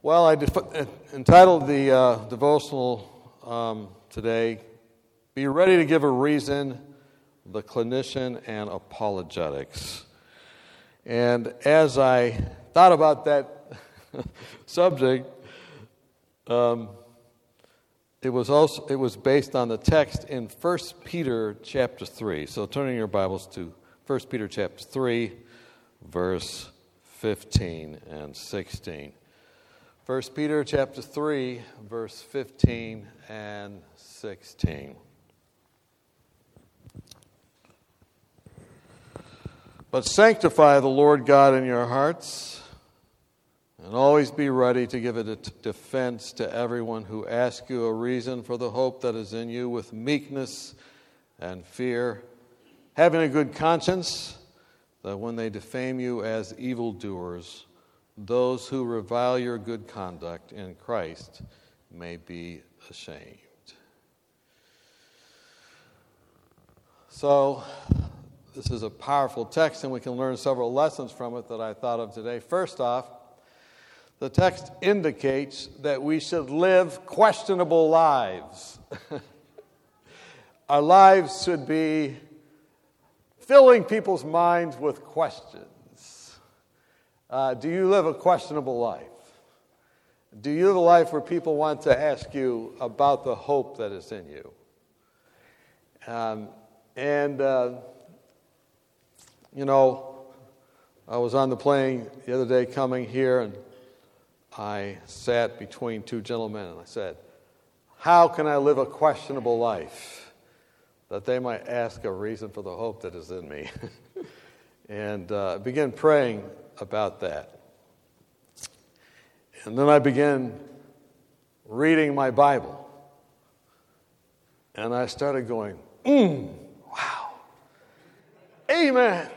Well, I entitled the devotional today, Be Ready to Give a Reason, the Clinician and Apologetics. And as I thought about that subject, it was based on the text in First Peter chapter 3. So turning your Bibles to First Peter chapter 3, verse 15 and 16. First Peter chapter 3, verse 15 and 16. But sanctify the Lord God in your hearts, and always be ready to give a defense to everyone who asks you a reason for the hope that is in you with meekness and fear, having a good conscience, that when they defame you as evildoers, those who revile your good conduct in Christ may be ashamed. So, this is a powerful text, and we can learn several lessons from it that I thought of today. First off, the text indicates that we should live questionable lives. Our lives should be filling people's minds with questions. Do you live a questionable life? Do you live a life where people want to ask you about the hope that is in you? You know, I was on the plane the other day coming here, and I sat between two gentlemen, and I said, how can I live a questionable life that they might ask a reason for the hope that is in me? And began praying about that. And then I began reading my Bible. And I started going, wow, amen.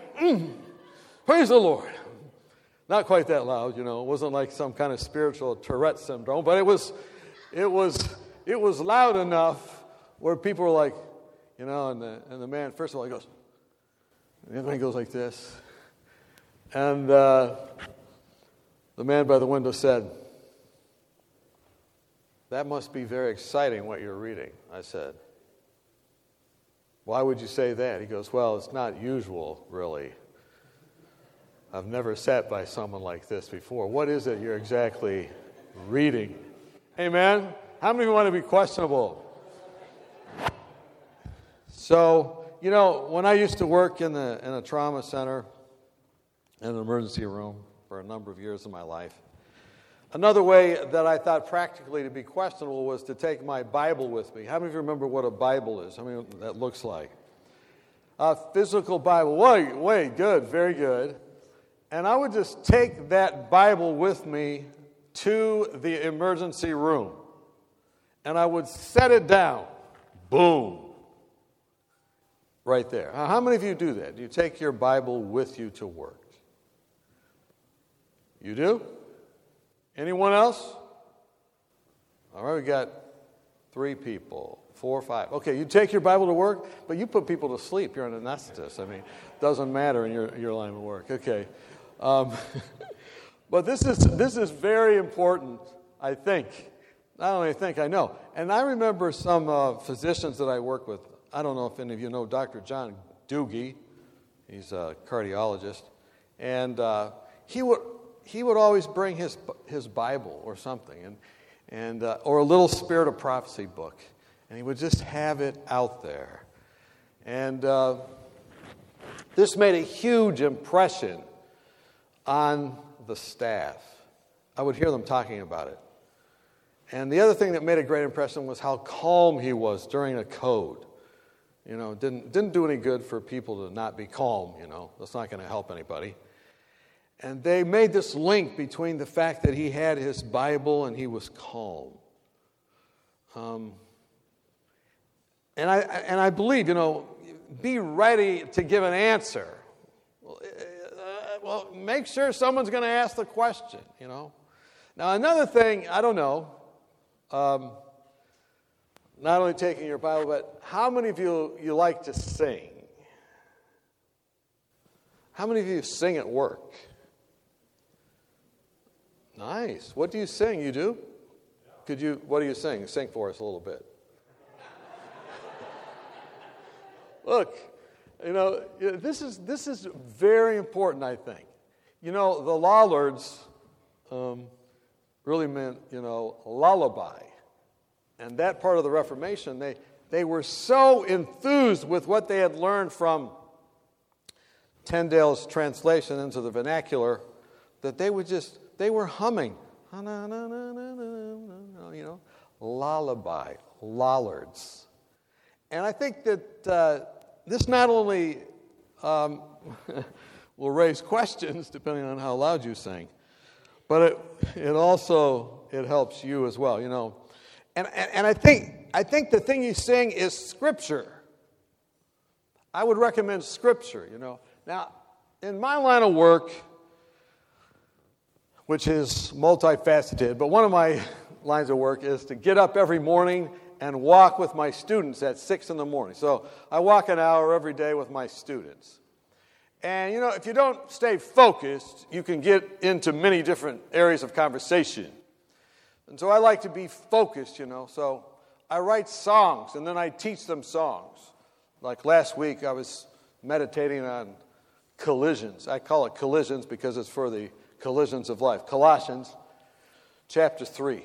Praise the Lord. Not quite that loud, you know. It wasn't like some kind of spiritual Tourette syndrome, but it was loud enough where people were like, you know, and the man, first of all, he goes, the other man goes like this. And the man by the window said, that must be very exciting what you're reading. I said, why would you say that? He goes, well, it's not usual, really. I've never sat by someone like this before. What is it you're exactly reading? Amen? How many of you want to be questionable? So, you know, when I used to work in a trauma center, in an emergency room for a number of years of my life, another way that I thought practically to be questionable was to take my Bible with me. How many of you remember what a Bible is? How many of you that looks like? A physical Bible. Wait, good, very good. And I would just take that Bible with me to the emergency room. And I would set it down. Boom. Right there. How many of you do that? Do you take your Bible with you to work? You do? Anyone else? All right, we got 3 people, 4 or 5. Okay, you take your Bible to work, but you put people to sleep. You're an anesthetist. I mean, it doesn't matter in your line of work. Okay. But this is very important, I think. Not only I think, I know. And I remember some physicians that I work with. I don't know if any of you know Dr. John Doogie. He's a cardiologist. And he would always bring his Bible or something, and or a little Spirit of Prophecy book, and he would just have it out there. And this made a huge impression on the staff. I would hear them talking about it. And the other thing that made a great impression was how calm he was during a code. You know, didn't do any good for people to not be calm, you know. That's not going to help anybody. And they made this link between the fact that he had his Bible and he was calm. And I believe, you know, be ready to give an answer. Well, make sure someone's going to ask the question, you know. Now, another thing, I don't know, not only taking your Bible, but how many of you like to sing? How many of you sing at work? Nice. What do you sing? You do? Could you? What do you sing? Sing for us a little bit. Look, you know, this is very important, I think. You know, the Lollards really meant, you know, lullaby. And that part of the Reformation, they were so enthused with what they had learned from Tyndale's translation into the vernacular that they were humming, you know, lullaby, Lollards. And I think that this not only will raise questions depending on how loud you sing, but it also helps you as well, you know. And I think the thing you sing is Scripture. I would recommend Scripture, you know. Now, in my line of work, which is multifaceted, but one of my lines of work is to get up every morning and walk with my students at 6 in the morning. So I walk an hour every day with my students. And, you know, if you don't stay focused, you can get into many different areas of conversation. And so I like to be focused, you know. So I write songs, and then I teach them songs. Like last week, I was meditating on collisions. I call it collisions because it's for the collisions of life. Colossians chapter 3.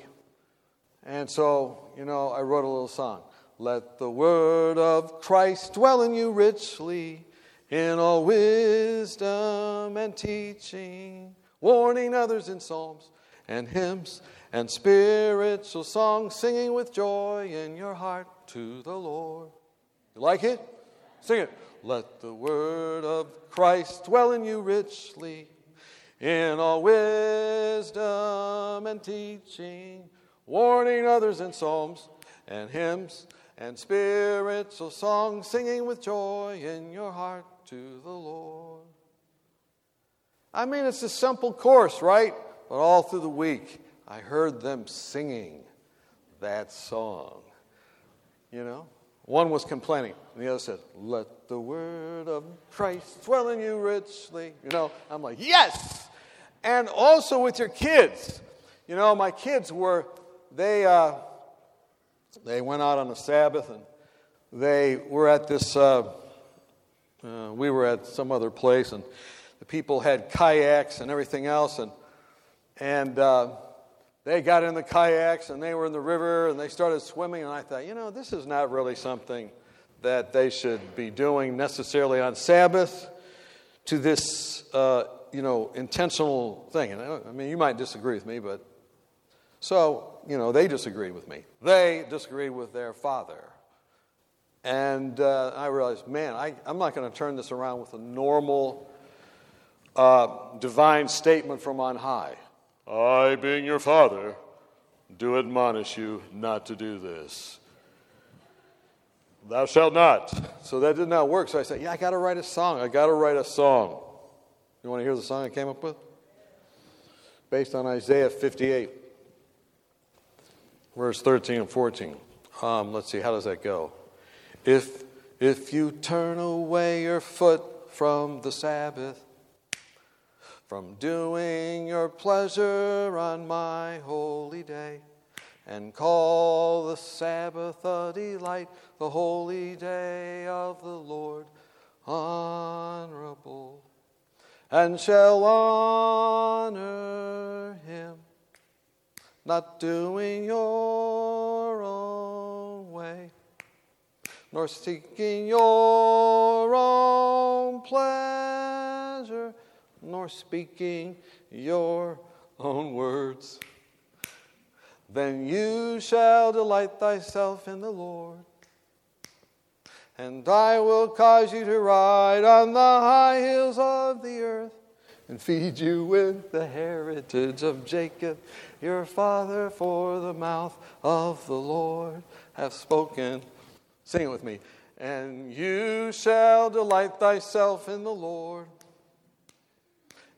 And so, you know, I wrote a little song. Let the word of Christ dwell in you richly, in all wisdom and teaching, warning others in psalms and hymns and spiritual songs, singing with joy in your heart to the Lord. You like it? Sing it. Let the word of Christ dwell in you richly, in all wisdom and teaching, warning others in psalms and hymns and spiritual songs, singing with joy in your heart to the Lord. I mean, it's a simple course, right? But all through the week, I heard them singing that song. You know? One was complaining, and the other said, let the word of Christ dwell in you richly. You know, I'm like, yes! And also with your kids. You know, my kids were, they went out on the Sabbath, and they were at this, we were at some other place, and the people had kayaks and everything else, and they got in the kayaks, and they were in the river, and they started swimming, and I thought, you know, this is not really something that they should be doing necessarily on Sabbath to this, you know, intentional thing. And I mean, you might disagree with me, but so, you know, they disagreed with me. They disagreed with their father. And I realized, man, I'm not going to turn this around with a normal divine statement from on high. I, being your father, do admonish you not to do this. Thou shalt not. So that did not work. So I said, yeah, I got to write a song. You want to hear the song I came up with? Based on Isaiah 58. Verse 13 and 14. Let's see, how does that go? If you turn away your foot from the Sabbath, from doing your pleasure on my holy day, and call the Sabbath a delight, the holy day of the Lord honorable, and shall honor him, not doing your own way, nor seeking your own pleasure, nor speaking your own words. Then you shall delight thyself in the Lord, and I will cause you to ride on the high hills of the earth, and feed you with the heritage of Jacob, your father, for the mouth of the Lord hath spoken. Sing it with me. And you shall delight thyself in the Lord,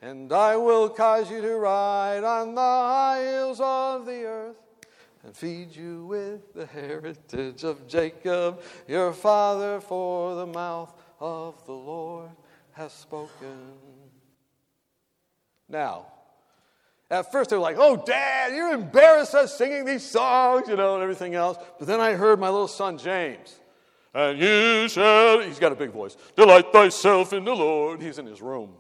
and I will cause you to ride on the high hills of the earth, and feed you with the heritage of Jacob, your father, for the mouth of the Lord hath spoken. Now, At first, they were like, oh, Dad, you embarrass us singing these songs, you know, and everything else. But then I heard my little son, James. And you shall, he's got a big voice, delight thyself in the Lord. He's in his room.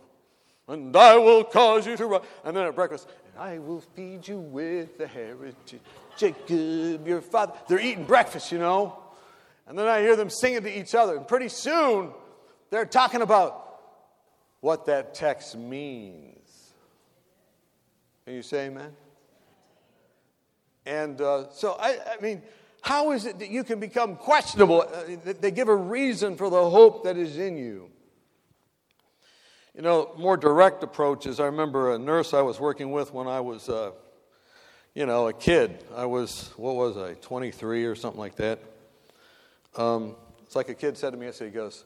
And I will cause you to rise. And then at breakfast, and I will feed you with the heritage, Jacob, your father. They're eating breakfast, you know. And then I hear them singing to each other. And pretty soon, they're talking about what that text means. Can you say amen? And so, I mean, how is it that you can become questionable? They give a reason for the hope that is in you. You know, more direct approaches. I remember a nurse I was working with when I was, a kid. I was, 23 or something like that. It's like a kid said to me yesterday, he goes,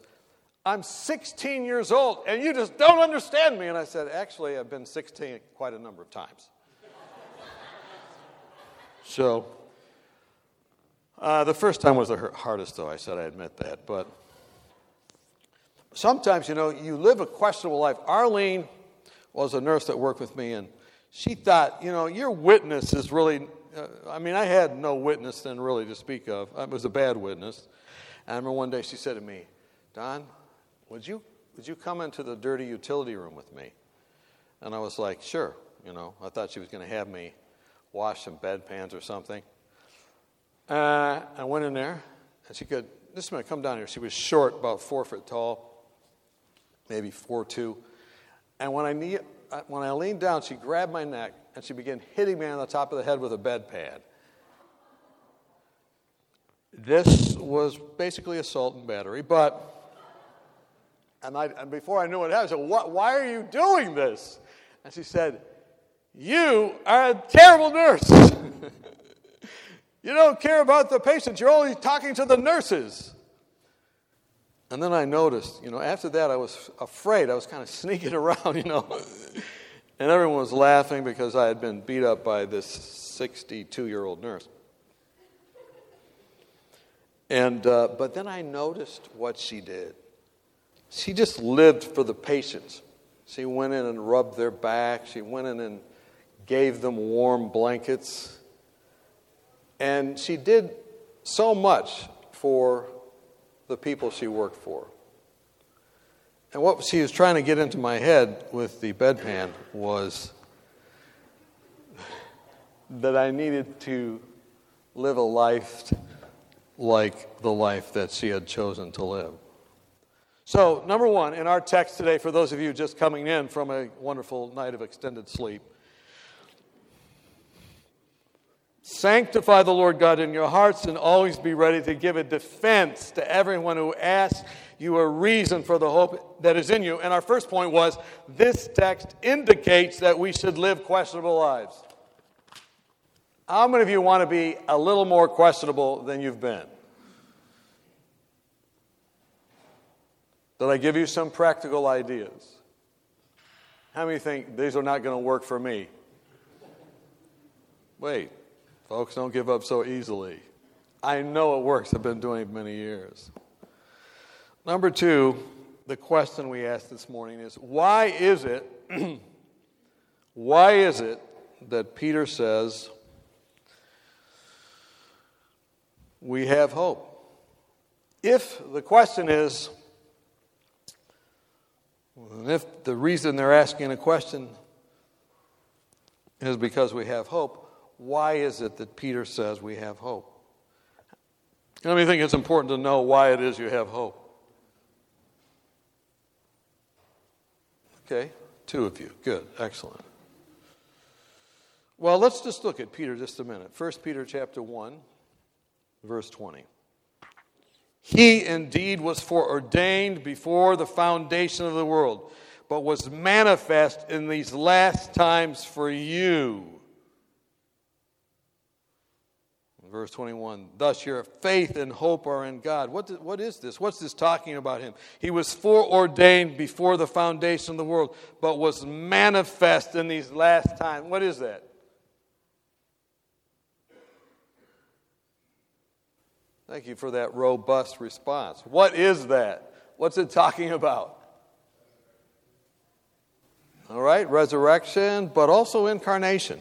I'm 16 years old, and you just don't understand me. And I said, actually, I've been 16 quite a number of times. So, the first time was the hardest, though. I said, I admit that. But sometimes, you know, you live a questionable life. Arlene was a nurse that worked with me, and she thought, you know, your witness is really, I had no witness then really to speak of. I was a bad witness. And I remember one day she said to me, Don, would you come into the dirty utility room with me? And I was like, sure. You know, I thought she was going to have me wash some bedpans or something. I went in there, and she could, this man, come down here. She was short, about 4 foot tall, maybe 4'2". And when I leaned down, she grabbed my neck, and she began hitting me on the top of the head with a bedpan. This was basically assault and battery, but... And before I knew what happened, I said, why are you doing this? And she said, you are a terrible nurse. You don't care about the patients. You're only talking to the nurses. And then I noticed, you know, after that I was afraid. I was kind of sneaking around, you know. And everyone was laughing because I had been beat up by this 62-year-old nurse. And but then I noticed what she did. She just lived for the patients. She went in and rubbed their back. She went in and gave them warm blankets. And she did so much for the people she worked for. And what she was trying to get into my head with the bedpan was that I needed to live a life like the life that she had chosen to live. So, number one, in our text today, for those of you just coming in from a wonderful night of extended sleep, sanctify the Lord God in your hearts and always be ready to give a defense to everyone who asks you a reason for the hope that is in you. And our first point was, this text indicates that we should live questionable lives. How many of you want to be a little more questionable than you've been? Did I give you some practical ideas? How many think these are not going to work for me? Wait, folks, don't give up so easily. I know it works. I've been doing it many years. Number two, the question we asked this morning is, why is it that Peter says we have hope? If the question is, and if the reason they're asking a question is because we have hope, why is it that Peter says we have hope? Let me think it's important to know why it is you have hope. Okay, two of you. Good, excellent. Well, let's just look at Peter just a minute. First Peter chapter 1, verse 20. He indeed was foreordained before the foundation of the world, but was manifest in these last times for you. Verse 21, thus your faith and hope are in God. What is this? What's this talking about him? He was foreordained before the foundation of the world, but was manifest in these last times. What is that? Thank you for that robust response. What is that? What's it talking about? All right, resurrection, but also incarnation.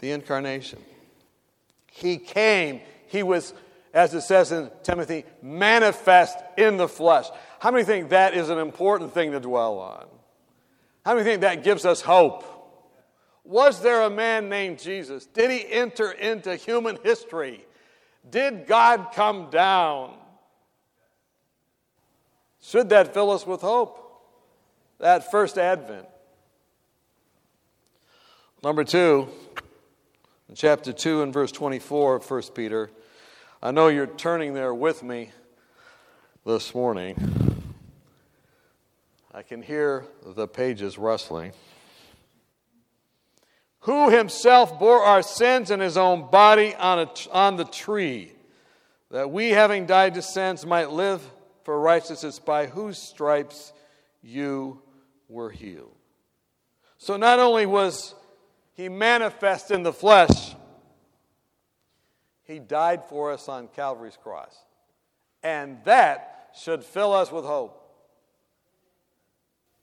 The incarnation. He came. He was, as it says in Timothy, manifest in the flesh. How many think that is an important thing to dwell on? How many think that gives us hope? Was there a man named Jesus? Did he enter into human history? Did God come down? Should that fill us with hope? That first advent. Number two, in chapter 2 and verse 24 of First Peter. I know you're turning there with me this morning. I can hear the pages rustling. Who himself bore our sins in his own body on the tree, that we, having died to sins, might live for righteousness, by whose stripes you were healed. So not only was he manifest in the flesh, he died for us on Calvary's cross. And that should fill us with hope.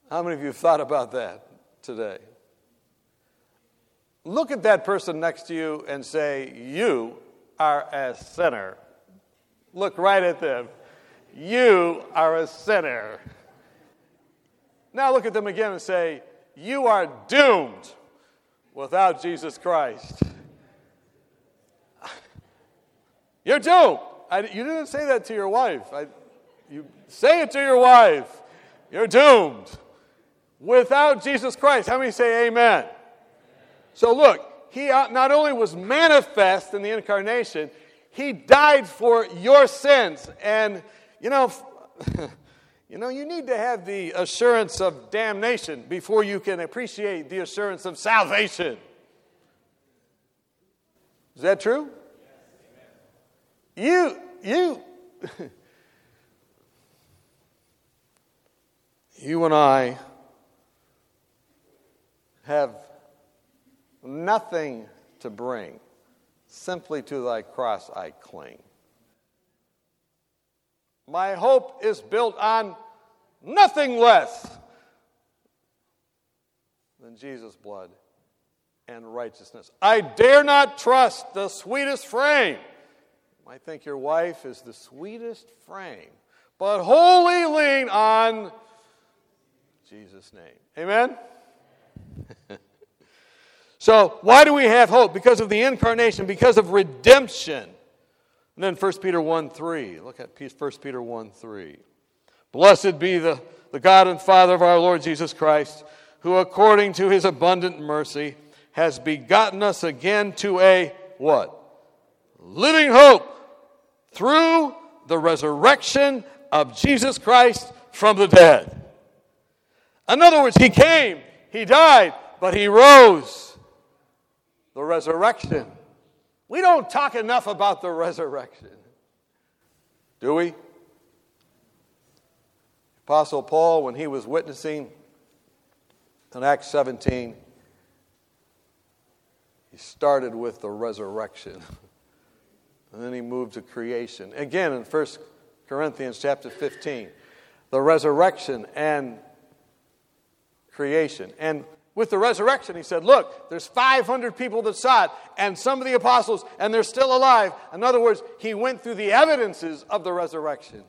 How many of you have thought about that today? Look at that person next to you and say, you are a sinner. Look right at them. You are a sinner. Now look at them again and say, you are doomed without Jesus Christ. You're doomed. You didn't say that to your wife. You say it to your wife. You're doomed without Jesus Christ. How many say amen? So look, he not only was manifest in the incarnation, he died for your sins. And, you need to have the assurance of damnation before you can appreciate the assurance of salvation. Is that true? Yes. You and I have nothing to bring. Simply to thy cross I cling. My hope is built on nothing less than Jesus' blood and righteousness. I dare not trust the sweetest frame. You might think your wife is the sweetest frame, but wholly lean on Jesus' name. Amen? So why do we have hope? Because of the incarnation, because of redemption. And then 1 Peter 1:3. Look at 1 Peter 1:3. Blessed be the God and Father of our Lord Jesus Christ, who according to his abundant mercy has begotten us again to a what? Living hope through the resurrection of Jesus Christ from the dead. In other words, he came, he died, but he rose. The resurrection. We don't talk enough about the resurrection. Do we? Apostle Paul, when he was witnessing in Acts 17, he started with the resurrection. And then he moved to creation. Again, in 1 Corinthians chapter 15, the resurrection and creation. And with the resurrection, he said, look, there's 500 people that saw it, and some of the apostles, and they're still alive. In other words, he went through the evidences of the resurrection.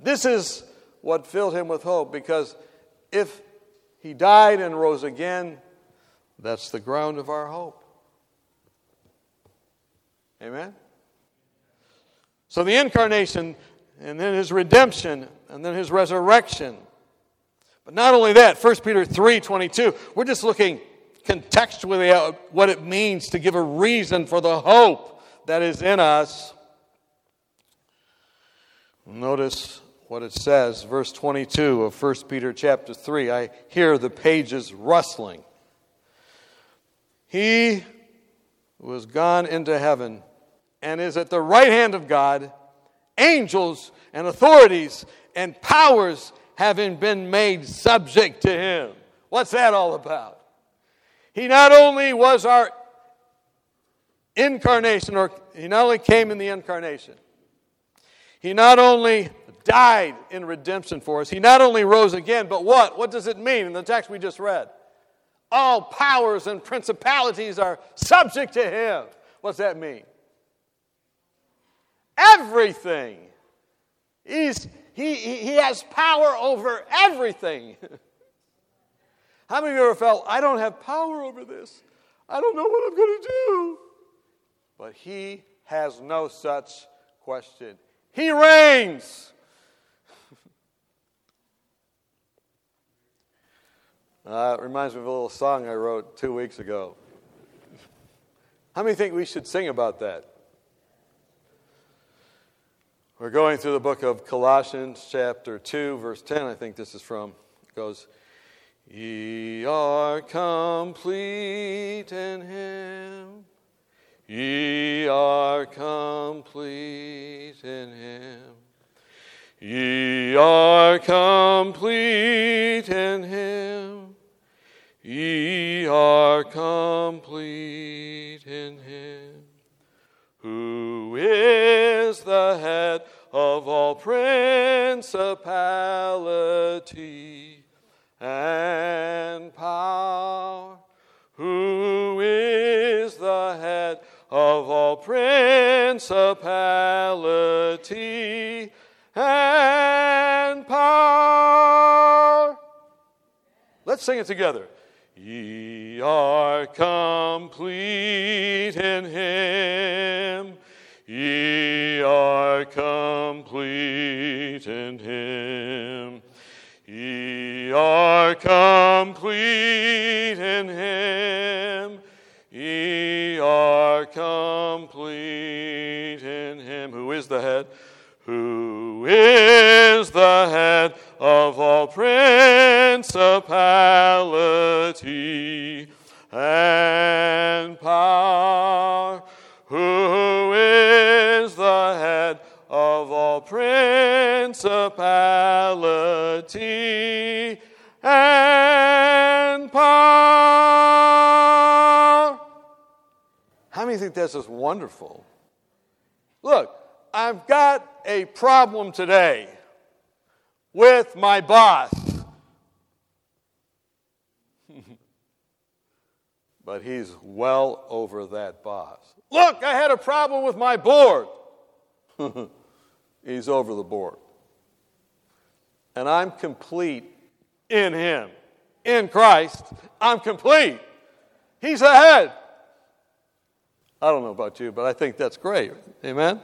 This is what filled him with hope, because if he died and rose again, that's the ground of our hope. Amen? So the incarnation, and then his redemption, and then his resurrection. But not only that, 1 Peter 3:22, we're just looking contextually at what it means to give a reason for the hope that is in us. Notice what it says, verse 22 of 1 Peter chapter 3. I hear the pages rustling. He who has gone into heaven and is at the right hand of God, angels and authorities and powers having been made subject to him. What's that all about? He not only was our incarnation, or he not only came in the incarnation, he not only died in redemption for us. He not only rose again, but what? What does it mean in the text we just read? All powers and principalities are subject to him. What's that mean? Everything. He has power over everything. How many of you ever felt, I don't have power over this. I don't know what I'm going to do. But he has no such question. He reigns. It reminds me of a little song I wrote 2 weeks ago. How many think we should sing about that? We're going through the book of Colossians, chapter 2, verse 10, I think this is from. It goes, Ye are complete in him. Ye are complete in him. Ye are complete in him. Ye are complete in him, who is the head of all principality and power, who is the head of all principality and power. Let's sing it together. Ye are complete in him. Ye are complete in him. Ye are complete in him. Ye are complete in him. Who is the head? Who is the head of all principality and power? Who is the head of all principality and power? How many think that's just wonderful? Look, I've got a problem today with my boss. But he's well over that boss. Look, I had a problem with my board. He's over the board. And I'm complete in him. In Christ, I'm complete. He's the head. I don't know about you, but I think that's great. Amen?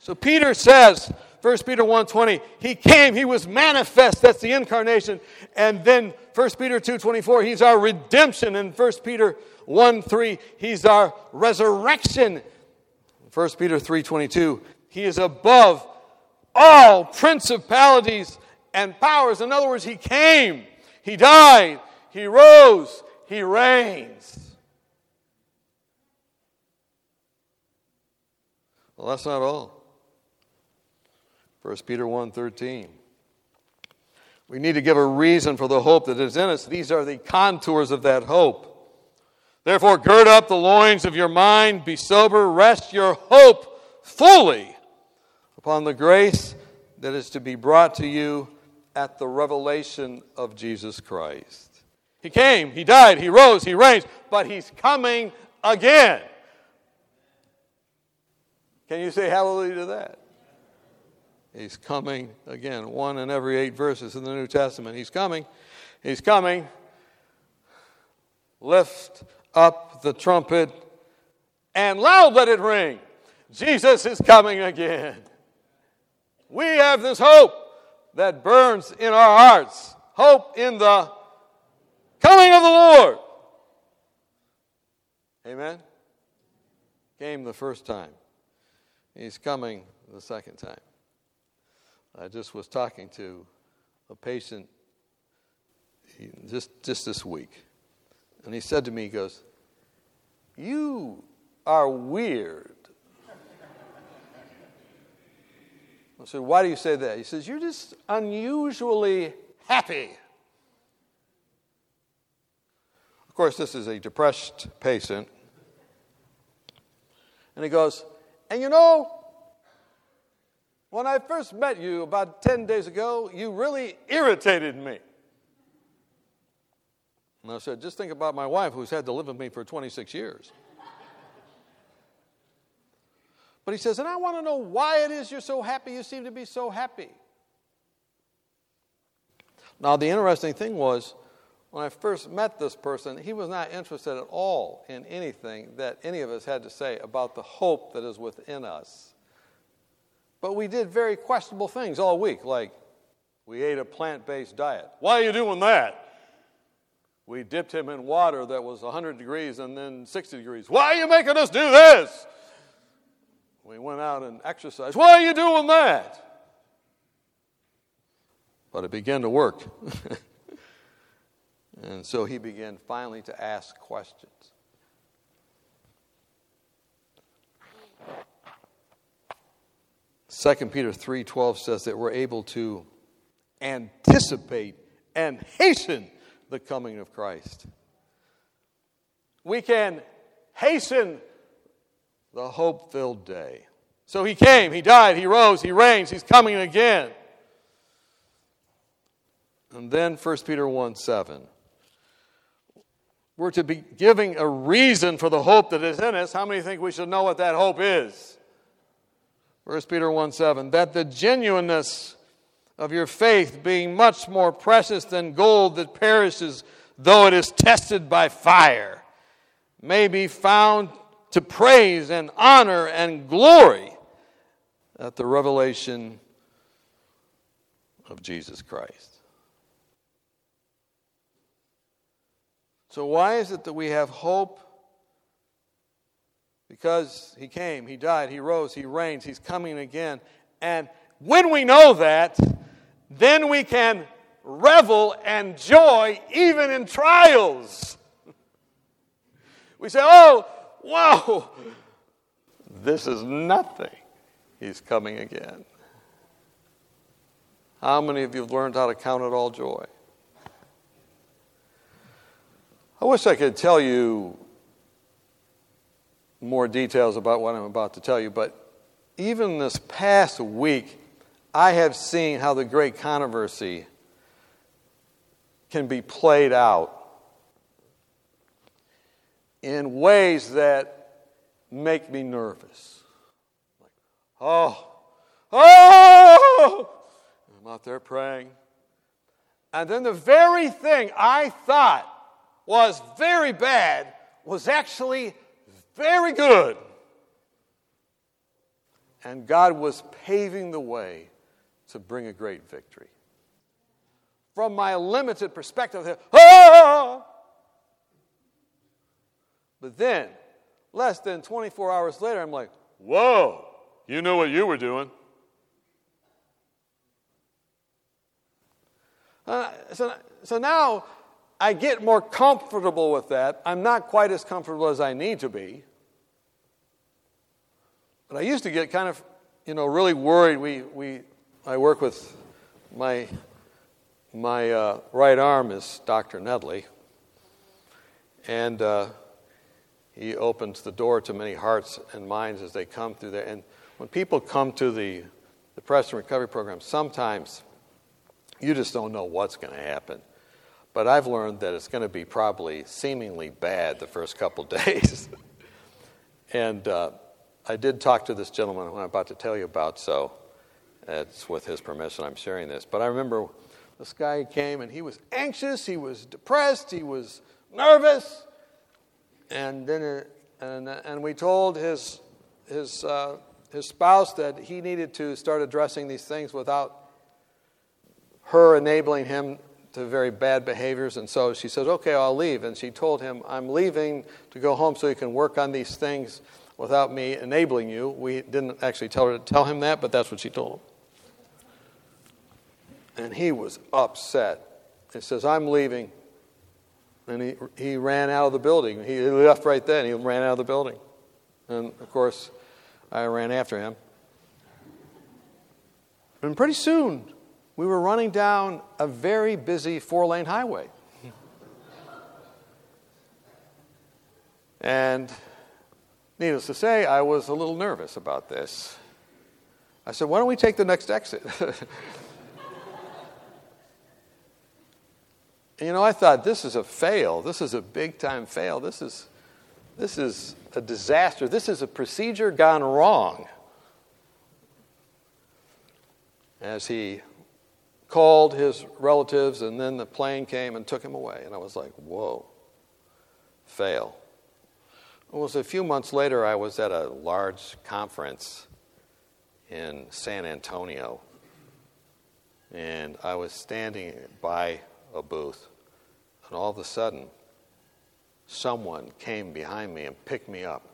So Peter says, First Peter 1:20, he came, he was manifest, that's the incarnation. And then First Peter 2:24, he's our redemption. And First Peter 1:3, he's our resurrection. First Peter 3:22, he is above all principalities and powers. In other words, he came, he died, he rose, he reigns. Well, that's not all. 1 Peter 1:13. We need to give a reason for the hope that is in us. These are the contours of that hope. Therefore, gird up the loins of your mind, be sober, rest your hope fully upon the grace that is to be brought to you at the revelation of Jesus Christ. He came, he died, he rose, he reigns, but he's coming again. Can you say hallelujah to that? He's coming again. One in every 8 verses in the New Testament. He's coming. He's coming. Lift up the trumpet and loud let it ring. Jesus is coming again. We have this hope that burns in our hearts. Hope in the coming of the Lord. Amen? Came the first time. He's coming the second time. I just was talking to a patient just this week. And he said to me, he goes, you are weird. I said, why do you say that? He says, you're just unusually happy. Of course, this is a depressed patient. And he goes, and you know, When I first met you about 10 days ago, you really irritated me. And I said, just think about my wife who's had to live with me for 26 years. But he says, and I want to know why it is you're so happy. You seem to be so happy. Now, the interesting thing was, when I first met this person, he was not interested at all in anything that any of us had to say about the hope that is within us. But we did very questionable things all week, like we ate a plant-based diet. Why are you doing that? We dipped him in water that was 100 degrees and then 60 degrees. Why are you making us do this? We went out and exercised. Why are you doing that? But it began to work. And so he began finally to ask questions. Second Peter 3:12 says that we're able to anticipate and hasten the coming of Christ. We can hasten the hope-filled day. So he came, he died, he rose, he reigns, he's coming again. And then 1 Peter 1:7. We're to be giving a reason for the hope that is in us. How many think we should know what that hope is? 1 Peter 1:7. That the genuineness of your faith being much more precious than gold that perishes, though it is tested by fire, may be found to praise and honor and glory at the revelation of Jesus Christ. So why is it that we have hope? Because he came, he died, he rose, he reigns, he's coming again. And when we know that, then we can revel and joy even in trials. We say, oh, wow, this is nothing. He's coming again. How many of you have learned how to count it all joy? I wish I could tell you more details about what I'm about to tell you, but even this past week, I have seen how the great controversy can be played out in ways that make me nervous. Like, oh, I'm out there praying. And then the very thing I thought was very bad was actually very good. And God was paving the way to bring a great victory. From my limited perspective, oh! But then, less than 24 hours later, I'm like, whoa, you knew what you were doing. So now, I get more comfortable with that. I'm not quite as comfortable as I need to be. But I used to get kind of, really worried. I work with my right arm is Dr. Nedley. And he opens the door to many hearts and minds as they come through there. And when people come to the Depression Recovery Program, sometimes you just don't know what's going to happen. But I've learned that it's going to be probably seemingly bad the first couple days. And I did talk to this gentleman who I'm about to tell you about, so it's with his permission I'm sharing this. But I remember this guy came, and he was anxious, he was depressed, he was nervous. And then and we told his spouse that he needed to start addressing these things without her enabling him to very bad behaviors. And so she said, okay, I'll leave. And she told him, I'm leaving to go home so you can work on these things without me enabling you. We didn't actually tell her to tell him that, but that's what she told him. And he was upset. He says, I'm leaving. And he ran out of the building. He left right then. He ran out of the building. And, of course, I ran after him. And pretty soon, we were running down a very busy 4-lane highway. And needless to say, I was a little nervous about this. I said, why don't we take the next exit? And, you know, I thought, this is a fail. This is a big-time fail. This is a disaster. This is a procedure gone wrong. As he called his relatives, and then the plane came and took him away. And I was like, whoa, fail. Almost a few months later, I was at a large conference in San Antonio. And I was standing by a booth, and all of a sudden, someone came behind me and picked me up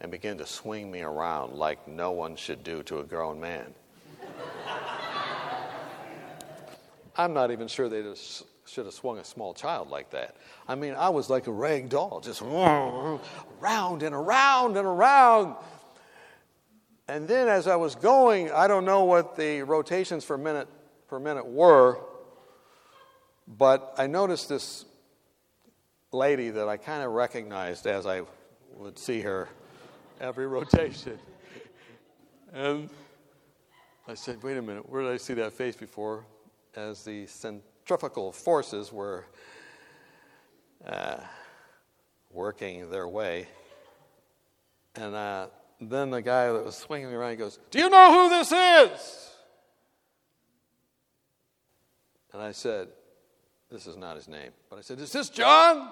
and began to swing me around like no one should do to a grown man. I'm not even sure they should have swung a small child like that. I mean, I was like a rag doll, just round and around and around. And then as I was going, I don't know what the rotations per minute were, but I noticed this lady that I kind of recognized as I would see her every rotation. And I said, wait a minute, where did I see that face before? As the centrifugal forces were working their way. And then the guy that was swinging around, he goes, do you know who this is? And I said, this is not his name. But I said, is this John?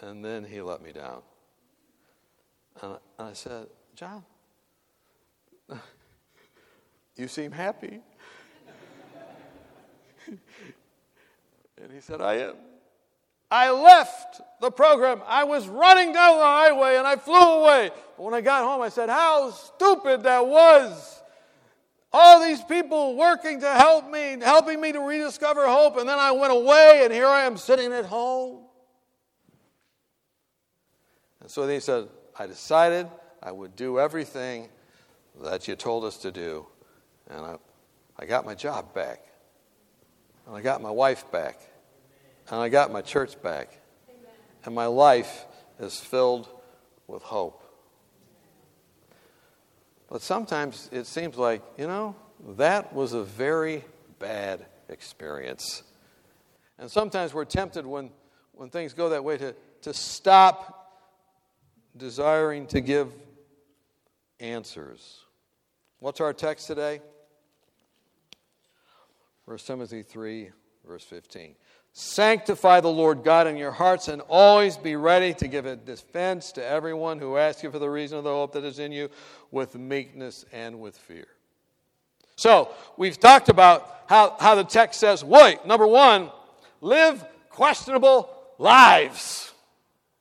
And then he let me down. And I said, John, you seem happy. And he said, I am. I left the program. I was running down the highway and I flew away. But when I got home, I said, how stupid that was. All these people working to help me, helping me to rediscover hope. And then I went away and here I am sitting at home. And so they said, I decided I would do everything that you told us to do. And I got my job back. And I got my wife back. And I got my church back. Amen. And my life is filled with hope. But sometimes it seems like, you know, that was a very bad experience. And sometimes we're tempted when things go that way to stop desiring to give answers. What's our text today? 1 Timothy 3, verse 15. Sanctify the Lord God in your hearts and always be ready to give a defense to everyone who asks you for the reason of the hope that is in you with meekness and with fear. So, we've talked about how the text says, wait, number one, live questionable lives.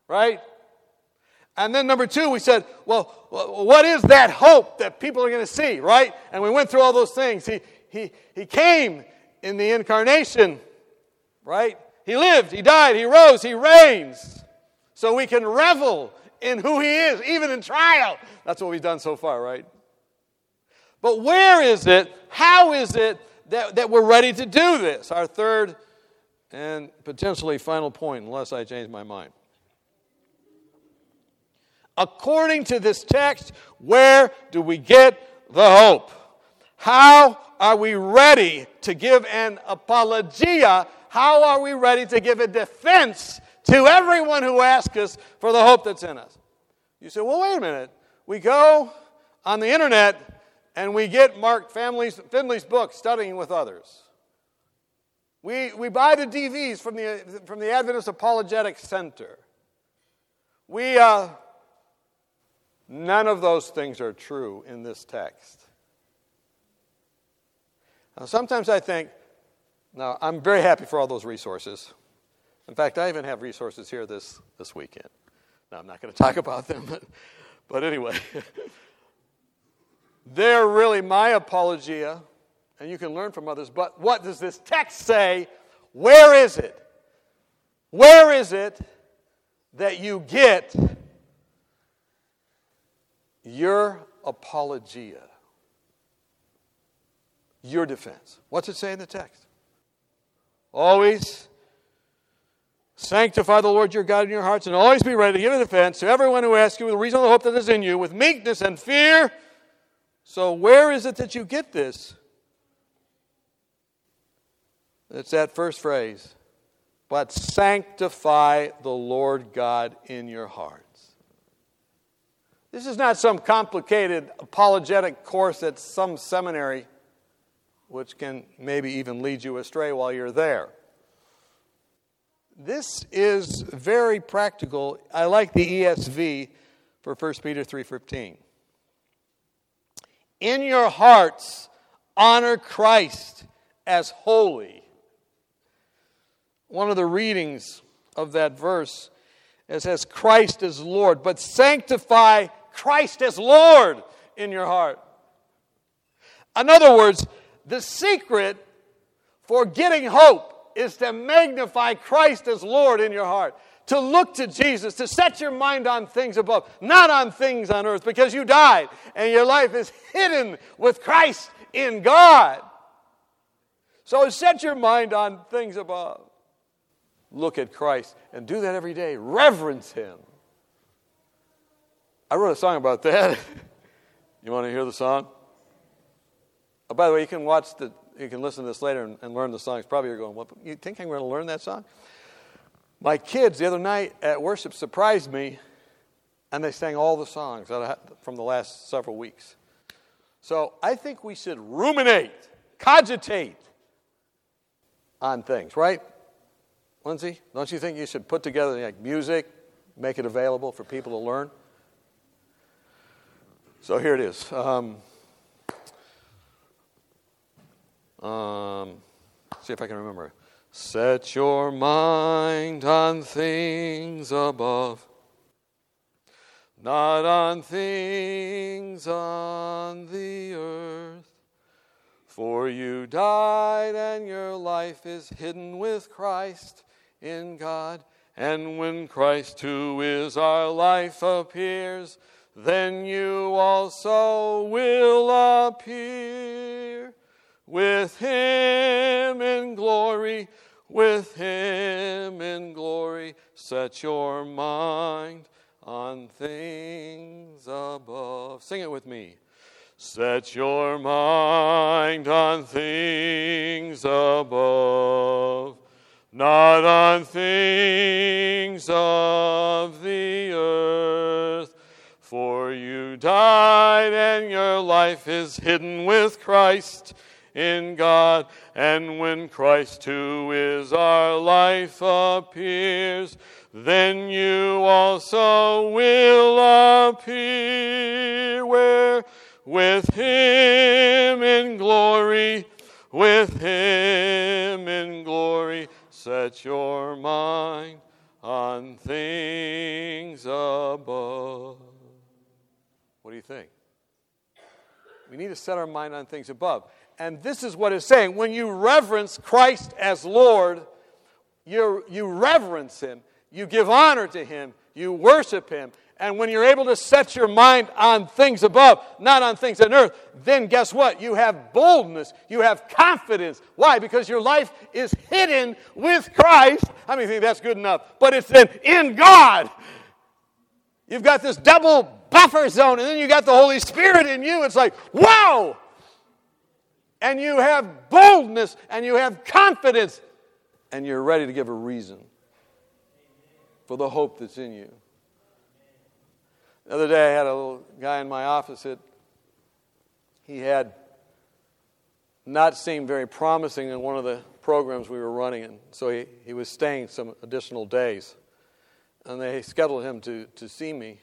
Right? And then number two, we said, well, what is that hope that people are going to see? Right? And we went through all those things. He came in the incarnation, right? He lived, he died, he rose, he reigns. So we can revel in who he is, even in trial. That's what we've done so far, right? But where is it, how is it that we're ready to do this? Our third and potentially final point, unless I change my mind. According to this text, where do we get the hope? How are we ready to give an apologia? How are we ready to give a defense to everyone who asks us for the hope that's in us? You say, well, wait a minute. We go on the internet and we get Mark Finley's book, Studying with Others. We buy the DVDs from the Adventist Apologetic Center. None of those things are true in this text. Now, sometimes I think, now, I'm very happy for all those resources. In fact, I even have resources here this weekend. Now, I'm not going to talk about them, but anyway. They're really my apologia, and you can learn from others, but what does this text say? Where is it? Where is it that you get your apologia? Your defense. What's it say in the text? Always sanctify the Lord your God in your hearts and always be ready to give a defense to everyone who asks you the reason of the hope that is in you with meekness and fear, So where is it that you get this? It's that first phrase. But sanctify the Lord God in your hearts. This is not some complicated apologetic course at some seminary, which can maybe even lead you astray while you're there. This is very practical. I like the ESV for 1 Peter 3:15. In your hearts, honor Christ as holy. One of the readings of that verse, it says, Christ is Lord, but sanctify Christ as Lord in your heart. In other words, the secret for getting hope is to magnify Christ as Lord in your heart, to look to Jesus, to set your mind on things above, not on things on earth, because you died and your life is hidden with Christ in God. So set your mind on things above. Look at Christ and do that every day. Reverence Him. I wrote a song about that. You want to hear the song? Oh, by the way, you can listen to this later and learn the songs. Probably you're going, well, you think I'm going to learn that song? My kids the other night at worship surprised me, and they sang all the songs from the last several weeks. So I think we should ruminate, cogitate on things, right? Lindsay, don't you think you should put together like music, make it available for people to learn? So here it is. See if I can remember. Set your mind on things above, not on things on the earth. For you died and your life is hidden with Christ in God, and when Christ, who is our life, appears, then you also will appear with Him in glory, with Him in glory. Set your mind on things above. Sing it with me. Set your mind on things above, not on things of the earth. For you died and your life is hidden with Christ in God. And when Christ, who is our life, appears, then you also will appear where? With Him in glory, with Him in glory. Set your mind on things above. What do you think? We need to set our mind on things above. And this is what it's saying. When you reverence Christ as Lord, you reverence Him. You give honor to Him. You worship Him. And when you're able to set your mind on things above, not on things on earth, then guess what? You have boldness. You have confidence. Why? Because your life is hidden with Christ. I mean, I think that's good enough. But it's then in God. You've got this double buffer zone, and then you got the Holy Spirit in you. It's like, wow! And you have boldness, and you have confidence, and you're ready to give a reason for the hope that's in you. The other day I had a little guy in my office that he had not seemed very promising in one of the programs we were running, and so he was staying some additional days. And they scheduled him to see me.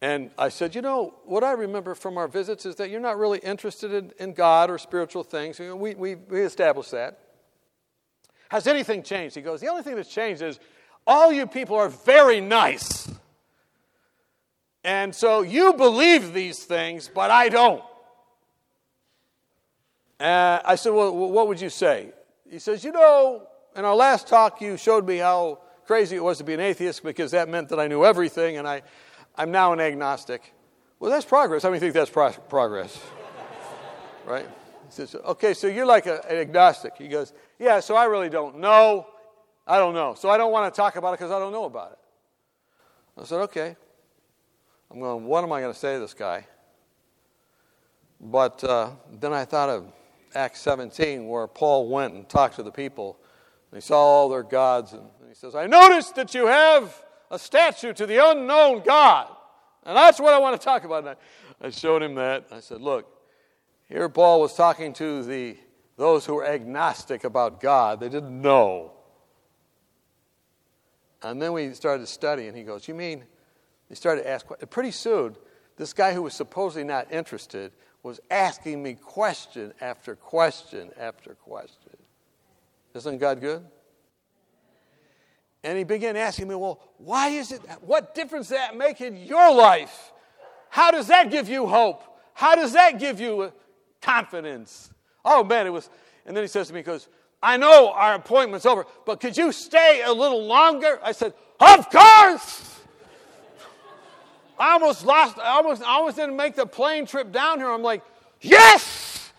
And I said, you know, what I remember from our visits is that you're not really interested in God or spiritual things. You know, we established that. Has anything changed? He goes, the only thing that's changed is all you people are very nice. And so you believe these things, but I don't. I said, well, what would you say? He says, you know, in our last talk you showed me how crazy it was to be an atheist because that meant that I knew everything and I'm now an agnostic. Well, that's progress. How many think that's progress? Right? He says, okay, so you're like an agnostic. He goes, yeah, so I really don't know. I don't know. So I don't want to talk about it because I don't know about it. I said, okay. I'm going, what am I going to say to this guy? But then I thought of Acts 17, where Paul went and talked to the people. And he saw all their gods. And he says, I noticed that you have a statue to the unknown God. And that's what I want to talk about tonight. I showed him that. I said, look, here Paul was talking to those who were agnostic about God. They didn't know. And then we started studying. He goes, you mean? He started to ask questions. Pretty soon, this guy who was supposedly not interested was asking me question after question after question. Isn't God good? And he began asking me, well, why is it, what difference does that make in your life? How does that give you hope? How does that give you confidence? Oh, man, it was, and then he says to me, he goes, I know our appointment's over, but could you stay a little longer? I said, of course! I almost didn't make the plane trip down here. I'm like, yes!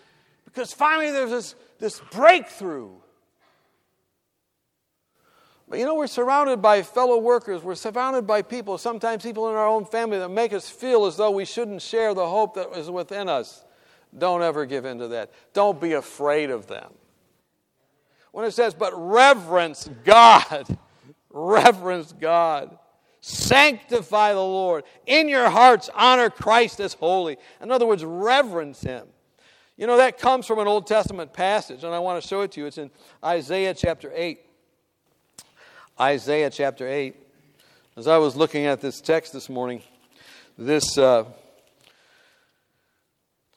Because finally there's this breakthrough. But you know, we're surrounded by fellow workers. We're surrounded by people, sometimes people in our own family, that make us feel as though we shouldn't share the hope that is within us. Don't ever give in to that. Don't be afraid of them. When it says, but reverence God. Reverence God. Sanctify the Lord. In your hearts, honor Christ as holy. In other words, reverence Him. You know, that comes from an Old Testament passage, and I want to show it to you. It's in Isaiah chapter 8. Isaiah chapter 8. As I was looking at this text this morning, this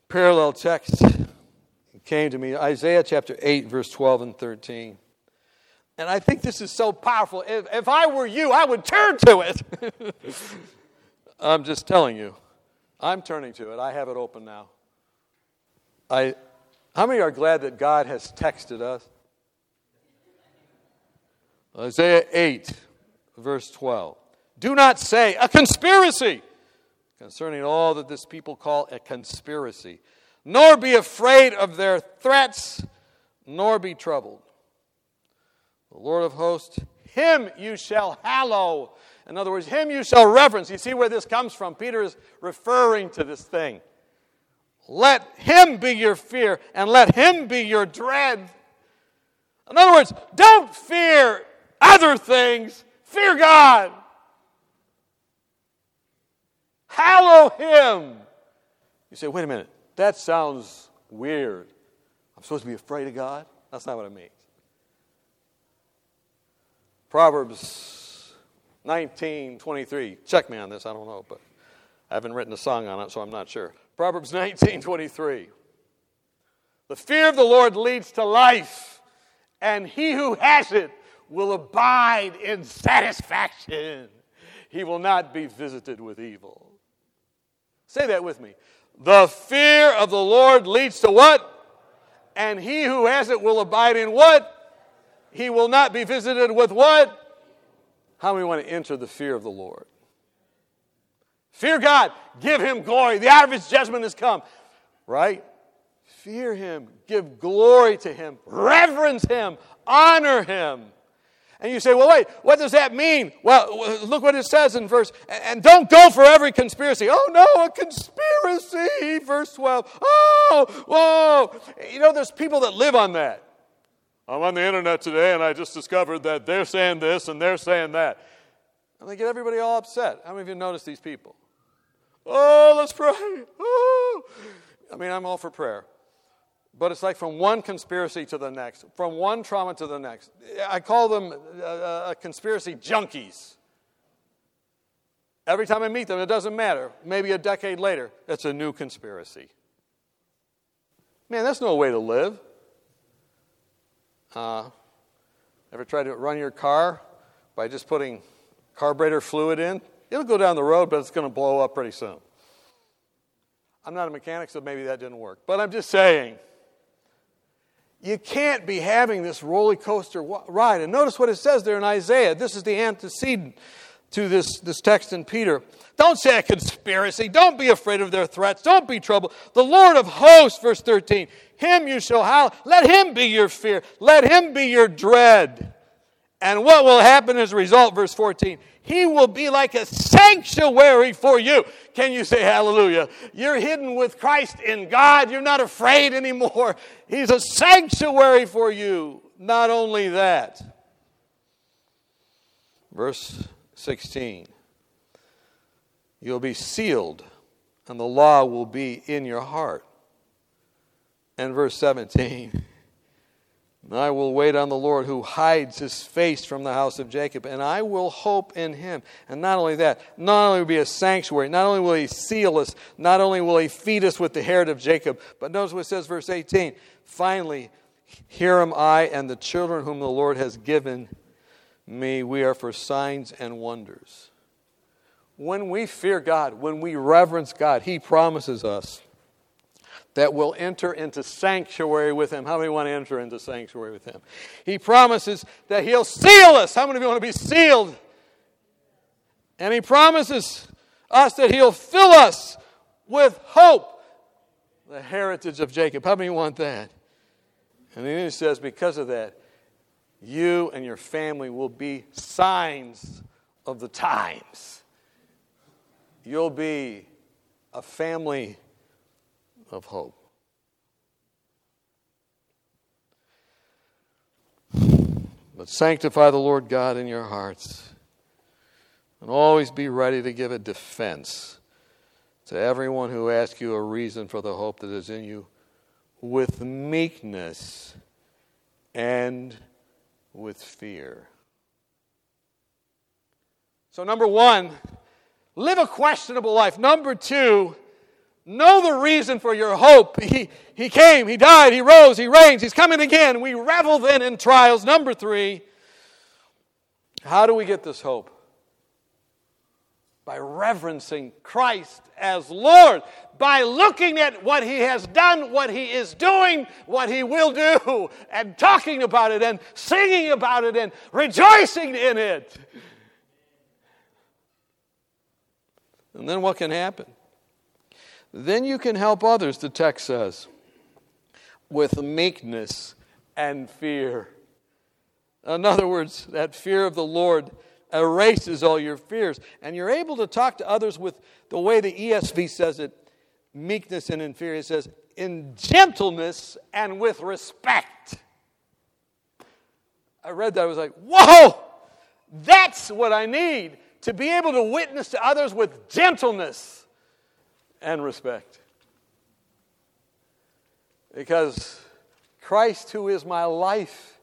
parallel text came to me. Isaiah chapter 8, verse 12 and 13. And I think this is so powerful. If I were you, I would turn to it. I'm just telling you. I'm turning to it. I have it open now. How many are glad that God has texted us? Isaiah 8, verse 12. Do not say a conspiracy concerning all that this people call a conspiracy, nor be afraid of their threats, nor be troubled. The Lord of hosts, Him you shall hallow. In other words, Him you shall reverence. You see where this comes from. Peter is referring to this thing. Let Him be your fear, and let Him be your dread. In other words, don't fear other things. Fear God. Hallow Him. You say, wait a minute. That sounds weird. I'm supposed to be afraid of God? That's not what I mean. Proverbs 19:23. Check me on this. I don't know, but I haven't written a song on it, so I'm not sure. Proverbs 19:23. The fear of the Lord leads to life, and he who has it will abide in satisfaction. He will not be visited with evil. Say that with me. The fear of the Lord leads to what? And he who has it will abide in what? He will not be visited with what? How many want to enter the fear of the Lord? Fear God. Give Him glory. The hour of His judgment has come. Right? Fear Him. Give glory to Him. Reverence Him. Honor Him. And you say, well, wait, what does that mean? Well, look what it says in verse. And don't go for every conspiracy. Oh, no, a conspiracy. Verse 12. Oh, whoa. You know, there's people that live on that. I'm on the internet today, and I just discovered that they're saying this and they're saying that. And they get everybody all upset. How many of you notice these people? Oh, let's pray. Oh. I mean, I'm all for prayer. But it's like from one conspiracy to the next, from one trauma to the next. I call them conspiracy junkies. Every time I meet them, it doesn't matter. Maybe a decade later, it's a new conspiracy. Man, that's no way to live. Ever tried to run your car by just putting carburetor fluid in? It'll go down the road, but it's going to blow up pretty soon. I'm not a mechanic, so maybe that didn't work. But I'm just saying, you can't be having this roller coaster ride. And notice what it says there in Isaiah. This is the antecedent to this text in Peter. Don't say a conspiracy. Don't be afraid of their threats. Don't be troubled. The Lord of hosts, verse 13, Him you shall hallow. Let Him be your fear. Let Him be your dread. And what will happen as a result? Verse 14. He will be like a sanctuary for you. Can you say hallelujah? You're hidden with Christ in God. You're not afraid anymore. He's a sanctuary for you. Not only that. Verse 16. You'll be sealed, and the law will be in your heart. And verse 17. And I will wait on the Lord who hides his face from the house of Jacob, and I will hope in him. And not only that, not only will he be a sanctuary, not only will he seal us, not only will he feed us with the heritage of Jacob, but notice what it says, verse 18. Finally, here am I and the children whom the Lord has given me. We are for signs and wonders. When we fear God, when we reverence God, he promises us that will enter into sanctuary with him. How many want to enter into sanctuary with him? He promises that he'll seal us. How many of you want to be sealed? And he promises us that he'll fill us with hope, the heritage of Jacob. How many want that? And then he says, because of that, you and your family will be signs of the times. You'll be a family of hope. But sanctify the Lord God in your hearts, and always be ready to give a defense to everyone who asks you a reason for the hope that is in you, with meekness and with fear. So number one, live a questionable life. Number two, know the reason for your hope. He came, he died, he rose, he reigns, he's coming again. We revel then in trials. Number three, how do we get this hope? By reverencing Christ as Lord. By looking at what he has done, what he is doing, what he will do, and talking about it, and singing about it, and rejoicing in it. And then what can happen? Then you can help others, the text says, with meekness and fear. In other words, that fear of the Lord erases all your fears. And you're able to talk to others with the way the ESV says it, meekness and in fear. It says, in gentleness and with respect. I read that, I was like, whoa! That's what I need, to be able to witness to others with gentleness and respect. Because Christ, who is my life,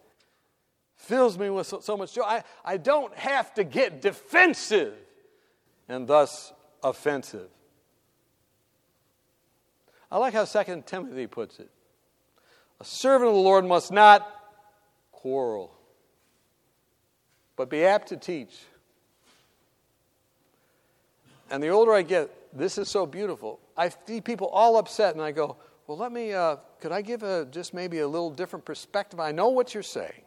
fills me with so much joy. I don't have to get defensive and thus offensive. I like how 2 Timothy puts it. A servant of the Lord must not quarrel, but be apt to teach. And the older I get, this is so beautiful. I see people all upset, and I go, well, could I give just maybe a little different perspective? I know what you're saying,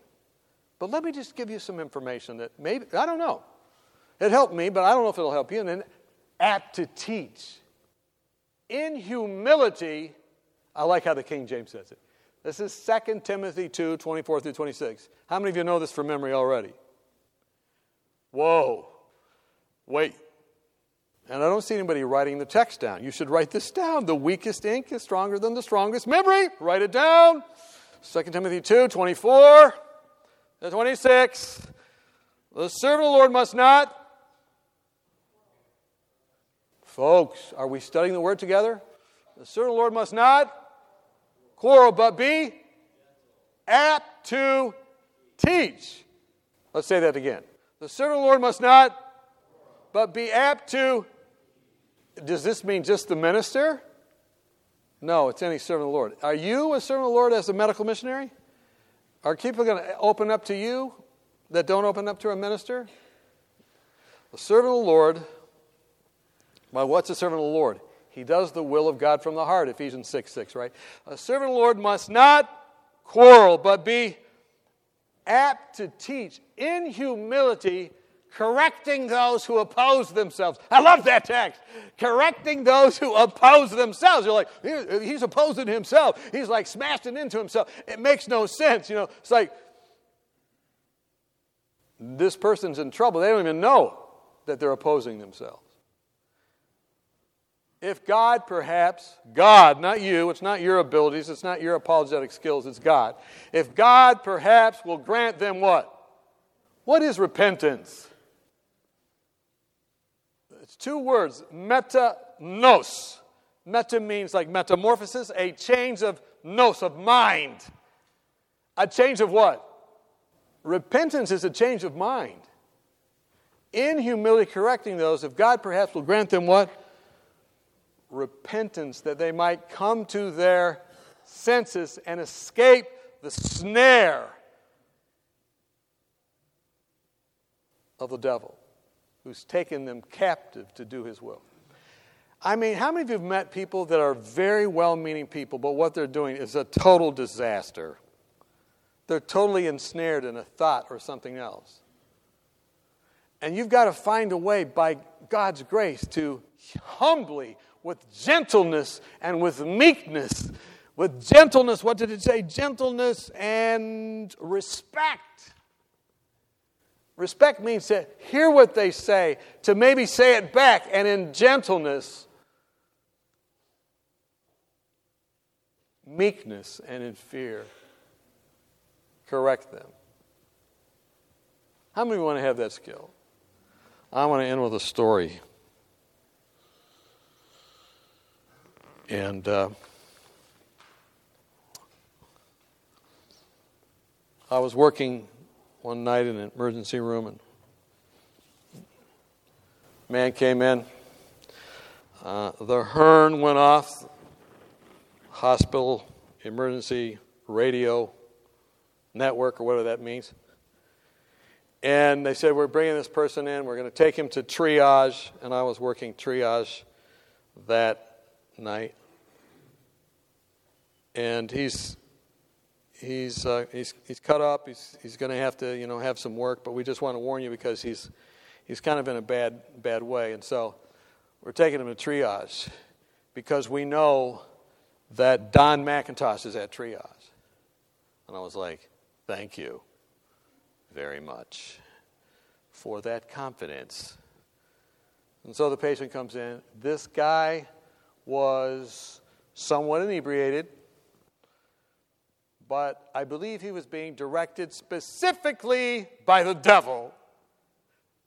but let me just give you some information that maybe, I don't know. It helped me, but I don't know if it'll help you. And then apt to teach. In humility, I like how the King James says it. This is 2 Timothy 2, 24 through 26. How many of you know this from memory already? Whoa. Wait. And I don't see anybody writing the text down. You should write this down. The weakest ink is stronger than the strongest memory. Write it down. 2 Timothy 2, 24 to 26. The servant of the Lord must not. Folks, are we studying the word together? The servant of the Lord must not quarrel, but be apt to teach. Let's say that again. The servant of the Lord must not, but be apt to. Does this mean just the minister? No, it's any servant of the Lord. Are you a servant of the Lord as a medical missionary? Are people going to open up to you that don't open up to a minister? The servant of the Lord, well, what's a servant of the Lord? He does the will of God from the heart, Ephesians 6:6, right? A servant of the Lord must not quarrel, but be apt to teach in humility, correcting those who oppose themselves. I love that text. Correcting those who oppose themselves. You're like, he's opposing himself. He's like smashing into himself. It makes no sense. You know, it's like, this person's in trouble. They don't even know that they're opposing themselves. If God, perhaps, God, not you, it's not your abilities, it's not your apologetic skills, it's God. If God, perhaps, will grant them what? What is repentance? It's two words, metanos. Meta means like metamorphosis, a change of nous, of mind. A change of what? Repentance is a change of mind. In humility correcting those, if God perhaps will grant them what? Repentance, that they might come to their senses and escape the snare of the devil, who's taken them captive to do his will. I mean, how many of you have met people that are very well-meaning people, but what they're doing is a total disaster? They're totally ensnared in a thought or something else. And you've got to find a way by God's grace to humbly, with gentleness and with meekness, with gentleness, what did it say? Gentleness and respect. Respect means to hear what they say, to maybe say it back, and in gentleness, meekness, and in fear, correct them. How many want to have that skill? I want to end with a story. And I was working one night in an emergency room, and a man came in. The horn went off, hospital emergency radio network, or whatever that means. And they said, we're bringing this person in. We're going to take him to triage. And I was working triage that night. And he's cut up. He's going to have to, you know, have some work. But we just want to warn you because he's kind of in a bad way. And so we're taking him to triage because we know that Don McIntosh is at triage. And I was like, thank you very much for that confidence. And so the patient comes in. This guy was somewhat inebriated, but I believe he was being directed specifically by the devil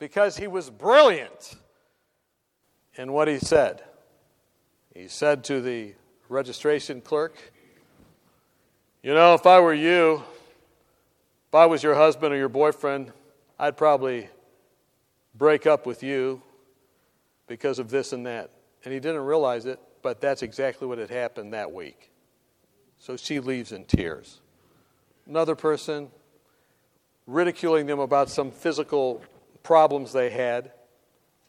because he was brilliant in what he said. He said to the registration clerk, you know, if I were you, if I was your husband or your boyfriend, I'd probably break up with you because of this and that. And he didn't realize it, but that's exactly what had happened that week. So she leaves in tears. Another person ridiculing them about some physical problems they had,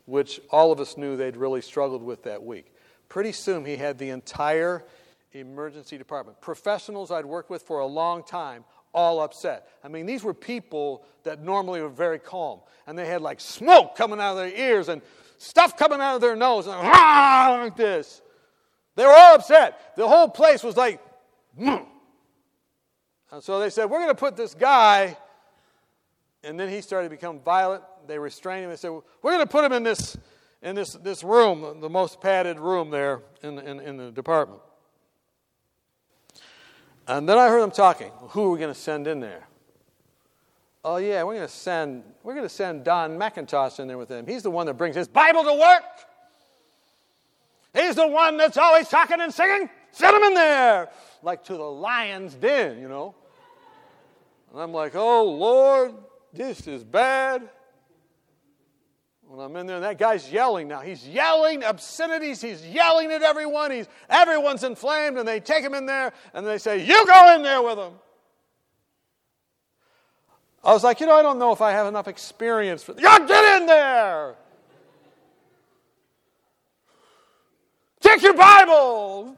which all of us knew they'd really struggled with that week. Pretty soon he had the entire emergency department. Professionals I'd worked with for a long time, all upset. I mean, these were people that normally were very calm, and they had like smoke coming out of their ears and stuff coming out of their nose and like this. They were all upset. The whole place was like, and so they said, we're going to put this guy, and then he started to become violent. They restrained him. They said, we're going to put him in this room, the most padded room there in the department. And then I heard them talking. Who are we going to send in there? Oh yeah, we're going to send Don McIntosh in there with him. He's the one that brings his Bible to work. He's the one that's always talking and singing. Send him in there, like to the lion's den, you know. And I'm like, oh Lord, this is bad. When I'm in there, and that guy's yelling now. He's yelling obscenities. He's yelling at everyone. Everyone's inflamed, and they take him in there, and they say, you go in there with him. I was like, you know, I don't know if I have enough experience for this. Yeah, get in there! Take your Bible!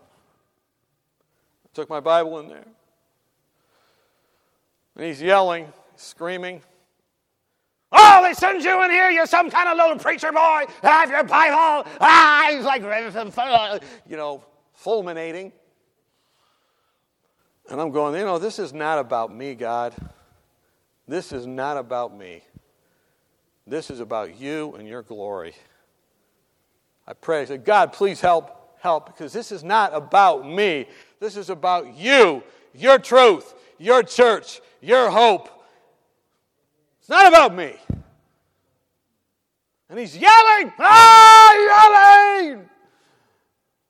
I took my Bible in there. And he's yelling, screaming. Oh, they send you in here, you're some kind of little preacher boy, I have your Bible, he's like, you know, fulminating. And I'm going, you know, this is not about me, God. This is not about me. This is about you and your glory. I pray, I say, God, please help, because this is not about me. This is about you, your truth, your church, your hope. It's not about me. And he's yelling, yelling.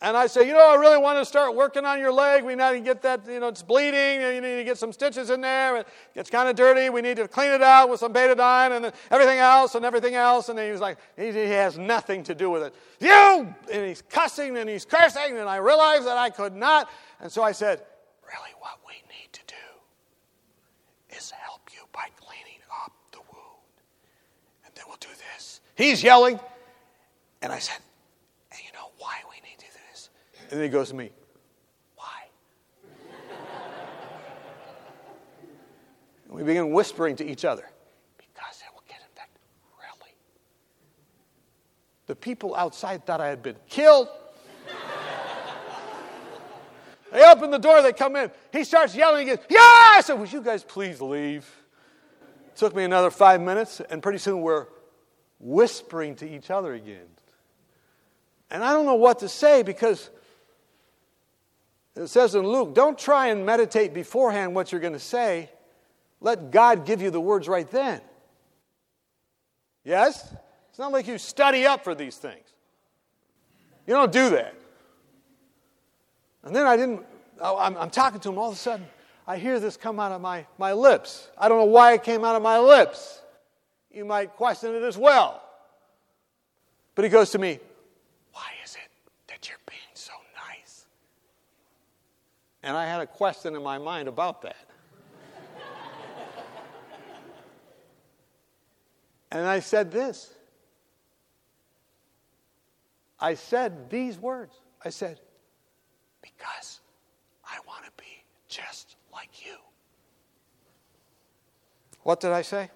And I say, you know, I really want to start working on your leg. We need to get that, you know, it's bleeding. You need to get some stitches in there. It gets kind of dirty. We need to clean it out with some betadine and everything else and everything else. And then he was like, he has nothing to do with it. You! And he's cussing and he's cursing. And I realized that I could not. And so I said, really what we need to do is help you by cleaning up the wound. And then we'll do this. He's yelling. And I said, and you know why we need to do this? And then he goes to me, why? And we begin whispering to each other, because it will get infected. Really? The people outside thought I had been killed. They open the door, they come in. He starts yelling again, yeah! I said, would you guys please leave? It took me another 5 minutes, and pretty soon we're whispering to each other again. And I don't know what to say, because it says in Luke, don't try and meditate beforehand what you're going to say. Let God give you the words right then. Yes? It's not like you study up for these things. You don't do that. And then I'm talking to him, all of a sudden, I hear this come out of my lips. I don't know why it came out of my lips. You might question it as well. But he goes to me, why is it that you're being so nice? And I had a question in my mind about that. And I said this. I said these words. I said, because I want to be just like you. What did I say?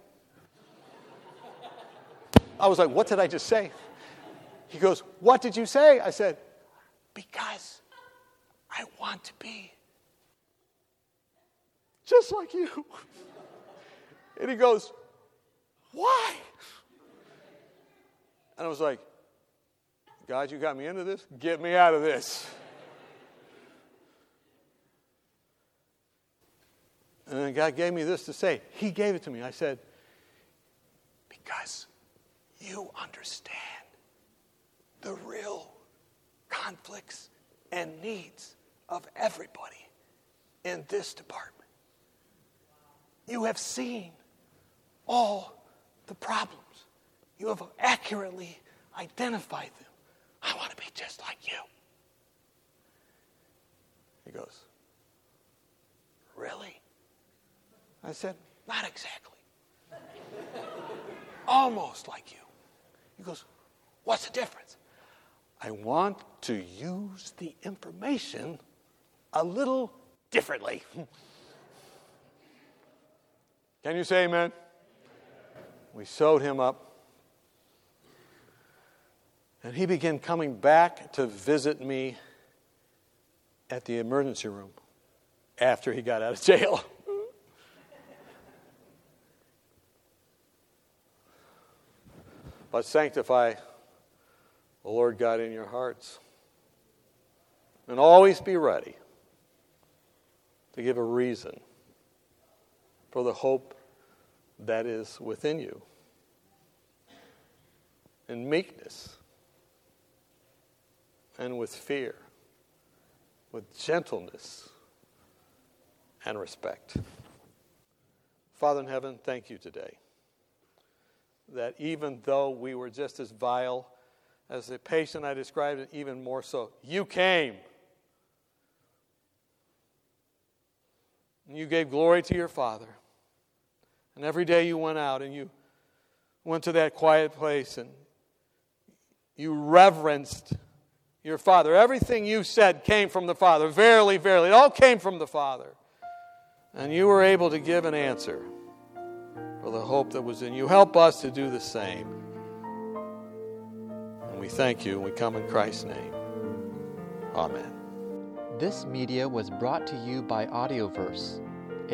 I was like, what did I just say? He goes, what did you say? I said, because I want to be just like you. And he goes, why? And I was like, God, you got me into this? Get me out of this. And then God gave me this to say. He gave it to me. I said, because you understand the real conflicts and needs of everybody in this department. You have seen all the problems. You have accurately identified them. I want to be just like you. He goes, really? I said, not exactly. Almost like you. He goes, what's the difference? I want to use the information a little differently. Can you say amen? We sewed him up. And he began coming back to visit me at the emergency room after he got out of jail. But sanctify the Lord God in your hearts. And always be ready to give a reason for the hope that is within you. In meekness. And with fear. With gentleness. And respect. Father in heaven, thank you today. That even though we were just as vile as the patient I described, and even more so, you came. And you gave glory to your Father. And every day you went out and you went to that quiet place and you reverenced your Father. Everything you said came from the Father. Verily, verily, it all came from the Father. And you were able to give an answer for the hope that was in you. Help us to do the same. And we thank you, and we come in Christ's name. Amen. This media was brought to you by Audioverse, a